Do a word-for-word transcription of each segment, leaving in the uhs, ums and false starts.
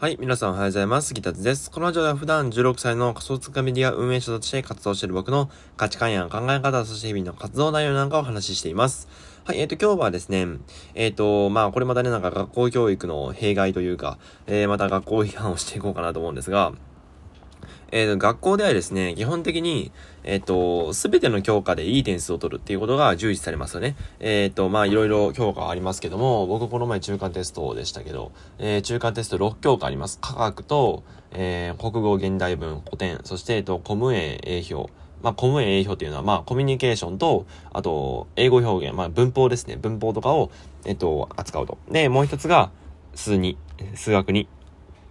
はい、皆さんおはようございます。ギタツです。このラジオでは普段じゅうろくさいの仮想通貨メディア運営者として活動している僕の価値観や考え方、そして日々の活動内容なんかをお話ししています。はい、えっと、今日はですね、えっと、まあ、これまたね、なんか学校教育の弊害というか、えー、また学校批判をしていこうかなと思うんですが、えー、学校ではですね、基本的に、えっと、すべての教科でいい点数を取るっていうことが重視されますよね。えっと、まあ、いろいろ教科ありますけども、僕この前中間テストでしたけど、えー、中間テストろくきょうかあります。科学と、えー、国語、現代文、古典、そして、えっと、コム英、英表。まあ、コム英英表っていうのは、まあ、コミュニケーションと、あと、英語表現、まあ、文法ですね。文法とかを、えっと、扱うと。で、もう一つが、数学2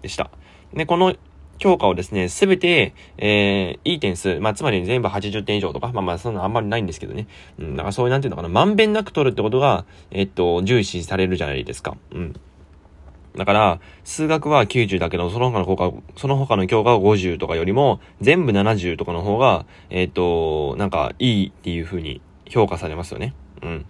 でした。で、この、教科をですね、すべて、えー、いい点数、まあ、つまり全部はちじゅってん以上とか、まあまあ、そんなあんまりないんですけどね。うん、なんかそういう、なんていうのかな、まんべんなく取るってことが、えっと、重視されるじゃないですか。うん。だから、数学はきゅうじゅうだけど、その他の教科、その他の教科はごじゅうとかよりも、全部ななじゅうとかの方が、えっと、なんか、いいっていう風に評価されますよね。うん。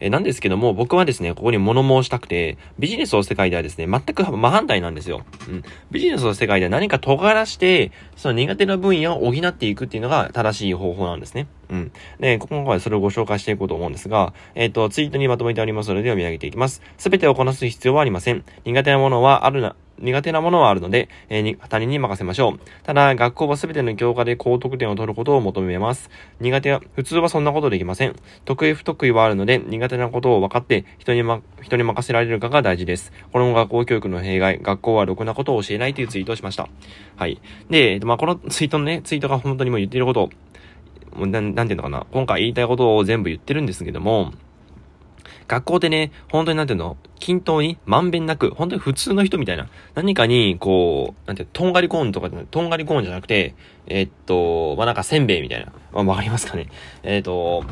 え、なんですけども、僕はですね、ここに物申したくて、ビジネスの世界ではですね、全く真反対なんですよ。うん。ビジネスの世界では何か尖らして、その苦手な分野を補っていくっていうのが正しい方法なんですね。うん。で、今回それをご紹介していこうと思うんですが、えっと、ツイートにまとめてありますので、読み上げていきます。すべてをこなす必要はありません。苦手なものはあるな、苦手なものはあるので、えー、他人に任せましょう。ただ、学校はすべての教科で高得点を取ることを求めます。苦手は、普通はそんなことできません。得意不得意はあるので、苦手なことを分かって人に、ま、人に任せられるかが大事です。これも学校教育の弊害、学校はろくなことを教えないというツイートをしました。はい。で、まあ、このツイートのね、ツイートが本当にもう言っていることを、なん、なんていうのかな、今回言いたいことを全部言ってるんですけども、学校ってね、本当になんていうの、均等に、まんべんなく、本当に普通の人みたいな、何かに、こう、なんていう、とんがりコーンとか、とんがりコーンじゃなくて、えー、っと、まあ、なんかせんべいみたいな。まあ、わかりますかね。えー、っと、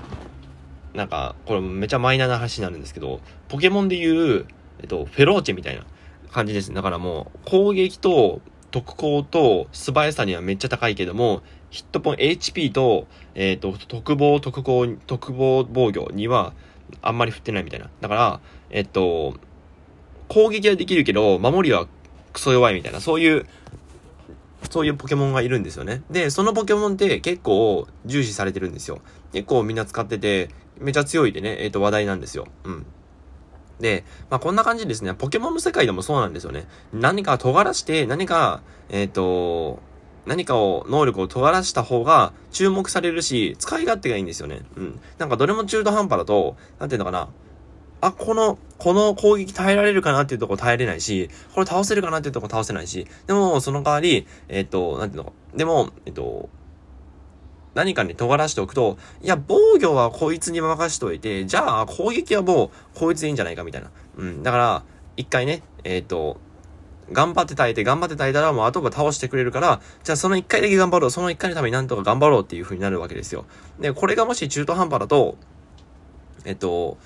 なんか、これめちゃマイナーな話になるんですけど、ポケモンでいう、えっと、フェローチェみたいな感じです。だからもう、攻撃と、特攻と、素早さにはめっちゃ高いけども、ヒットポイント、エイチピー と、えっと、特防、特攻、特防防御には、あんまり振ってないみたいな。だから、えっと、攻撃はできるけど、守りはクソ弱いみたいな、そういう、そういうポケモンがいるんですよね。で、そのポケモンって結構重視されてるんですよ。結構みんな使ってて、めちゃ強いでね、えっと話題なんですよ。うん。で、まあこんな感じですね。ポケモンの世界でもそうなんですよね。何か尖らして、何か、えっと、何かを、能力を尖らした方が注目されるし、使い勝手がいいんですよね。うん。なんかどれも中途半端だと、なんていうのかな。あ、この、この攻撃耐えられるかなっていうとこ耐えれないし、これ倒せるかなっていうとこ倒せないし、でも、その代わり、えっと、なんていうのか。でも、えっと、何かね、尖らしておくと、いや、防御はこいつに任しておいて、じゃあ、攻撃はもう、こいつでいいんじゃないかみたいな。うん。だから、一回ね、えっと、頑張って耐えて、頑張って耐えたら、もう後が倒してくれるから、じゃあその一回だけ頑張ろう、その一回のためになんとか頑張ろうっていう風になるわけですよ。で、これがもし中途半端だと、えっと、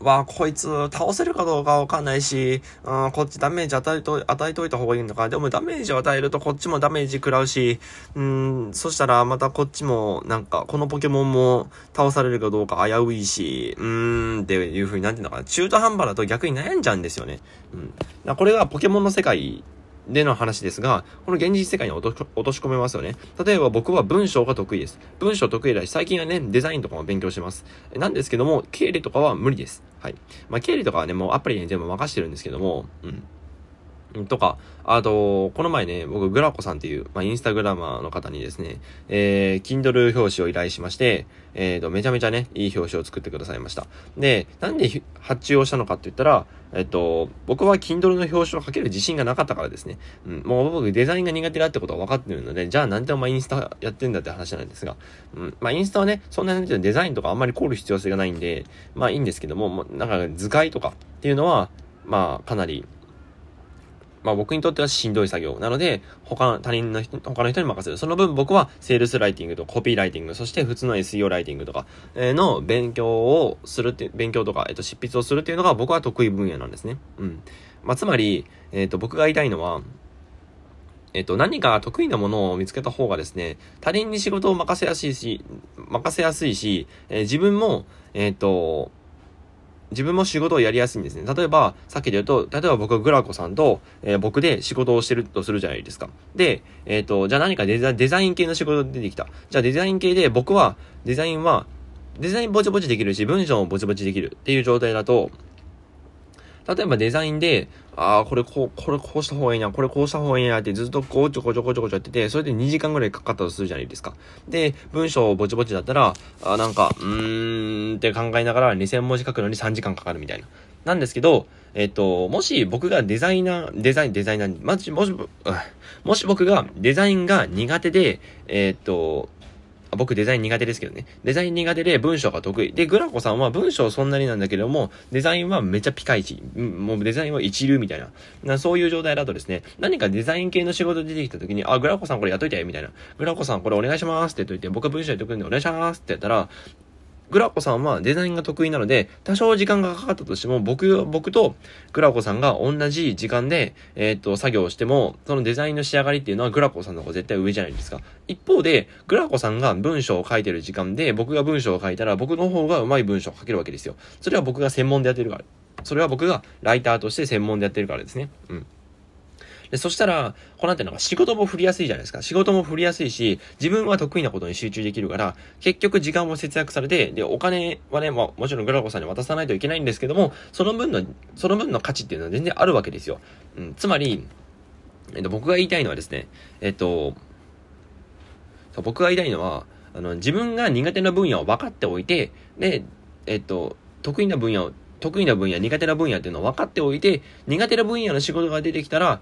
わあ、こいつ倒せるかどうかわかんないし、うん、こっちダメージ与えと、与えといた方がいいのか。でもダメージを与えるとこっちもダメージ食らうし、うん、そしたらまたこっちも、なんか、このポケモンも倒されるかどうか危ういし、うーん、っていう風になんていうのかな。中途半端だと逆に悩んじゃうんですよね。うん。だこれがポケモンの世界での話ですが、この現実世界に落とし、落とし込めますよね。例えば僕は文章が得意です。文章得意だし、最近はね、デザインとかも勉強してます。なんですけども、経理とかは無理です。はい。まあ、経理とかはね、もうアプリに全部任してるんですけども、うん。とか、あと、この前ね、僕、グラコさんっていう、まあ、インスタグラマーの方にですね、えー、Kindle 表紙を依頼しまして、えーと、めちゃめちゃね、いい表紙を作ってくださいました。で、なんで発注をしたのかって言ったら、えっと、僕は Kindle の表紙を書ける自信がなかったからですね。うん、もう僕デザインが苦手だってことは分かってるので、じゃあなんでお前インスタやってんだって話なんですが、うん、まあインスタはね、そんなにデザインとかあんまり凝る必要性がないんで、まあいいんですけども、もうなんか図解とかっていうのは、まあかなり、まあ僕にとってはしんどい作業なので、他の他人の人、他の人に任せる。その分僕はセールスライティングとコピーライティング、そして普通の エスイーオー ライティングとかの勉強をするって、勉強とか、えっと、執筆をするっていうのが僕は得意分野なんですね。うん。まあつまり、えっと、僕が言いたいのは、えっと、何か得意なものを見つけた方がですね、他人に仕事を任せやすいし、任せやすいし、えー、自分も、えっと、自分も仕事をやりやすいんですね。例えば、さっきで言うと、例えば僕はグラコさんと、えー、僕で仕事をしてるとするじゃないですか。で、えっと、じゃあ何かデザ、デザイン系の仕事が出てきた。じゃあデザイン系で僕は、デザインは、デザインぼちぼちできるし、文章もぼちぼちできるっていう状態だと、例えばデザインで、ああ、これこう、これこうした方がいいな、これこうした方がいいなってずっとこうちょこちょこちょこちょやってて、それでにじかんぐらいかかったとするじゃないですか。で、文章をぼちぼちだったら、あなんか、うーんって考えながらにせんもじ書くのにさんじかんかかるみたいな。なんですけど、えっと、もし僕がデザイナー、デザイン、デザイナー、まじ、もし、もし僕がデザインが苦手で、えっと、僕デザイン苦手ですけどね。デザイン苦手で文章が得意。で、グラコさんは文章そんなになんだけども、デザインはめっちゃピカイチ。もうデザインは一流みたいな。なそういう状態だとですね、何かデザイン系の仕事出てきた時に、あ、グラコさんこれやっといて、みたいな。グラコさんこれお願いしますって言っといて、僕は文章やっとくんでお願いしますってやったら、グラコさんはデザインが得意なので、多少時間がかかったとしても、僕、僕とグラコさんが同じ時間で、えー、っと、作業をしても、そのデザインの仕上がりっていうのはグラコさんの方が絶対上じゃないですか。一方で、グラコさんが文章を書いてる時間で、僕が文章を書いたら、僕の方が上手い文章を書けるわけですよ。それは僕が専門でやってるから。それは僕がライターとして専門でやってるからですね。うん。で、そしたら、こうなってなんか仕事も振りやすいじゃないですか。仕事も振りやすいし、自分は得意なことに集中できるから、結局時間も節約されて、で、お金はね、まあ、もちろんグラコさんに渡さないといけないんですけども、その分の、その分の価値っていうのは全然あるわけですよ。うん、つまり、えっと、僕が言いたいのはですね、えっと、僕が言いたいのは、あの、自分が苦手な分野を分かっておいて、で、えっと、得意な分野を、得意な分野、苦手な分野っていうのを分かっておいて、苦手な分野の仕事が出てきたら、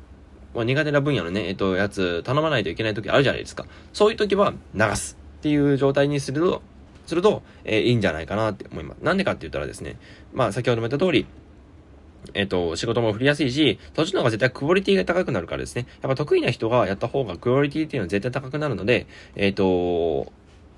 まあ、苦手な分野のね、えっと、やつ頼まないといけない時あるじゃないですか。そういう時は流すっていう状態にすると、すると、えー、いいんじゃないかなって思います。なんでかって言ったらですね、まあ先ほども言った通り、えっと、仕事も振りやすいし、そっちの方が絶対クオリティが高くなるからですね。やっぱ得意な人がやった方がクオリティっていうのは絶対高くなるので、えっと、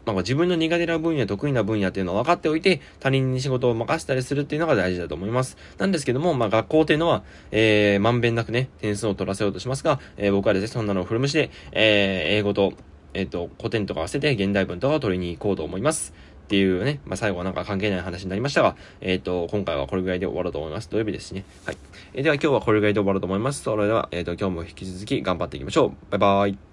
まあ、自分の苦手な分野、得意な分野っていうのを分かっておいて、他人に仕事を任せたりするっていうのが大事だと思います。なんですけども、まあ、学校っていうのは、えー、まんべんなくね、点数を取らせようとしますが、えー、僕はですね、そんなのを古虫で、えー、英語と、えっと、古典とか合わせて現代文とかを取りに行こうと思います。っていうね、まあ、最後はなんか関係ない話になりましたが、えっと、今回はこれぐらいで終わろうと思います。土曜日ですね。はい。えー、では今日はこれぐらいで終わろうと思います。それでは、えっと、今日も引き続き頑張っていきましょう。バイバーイ。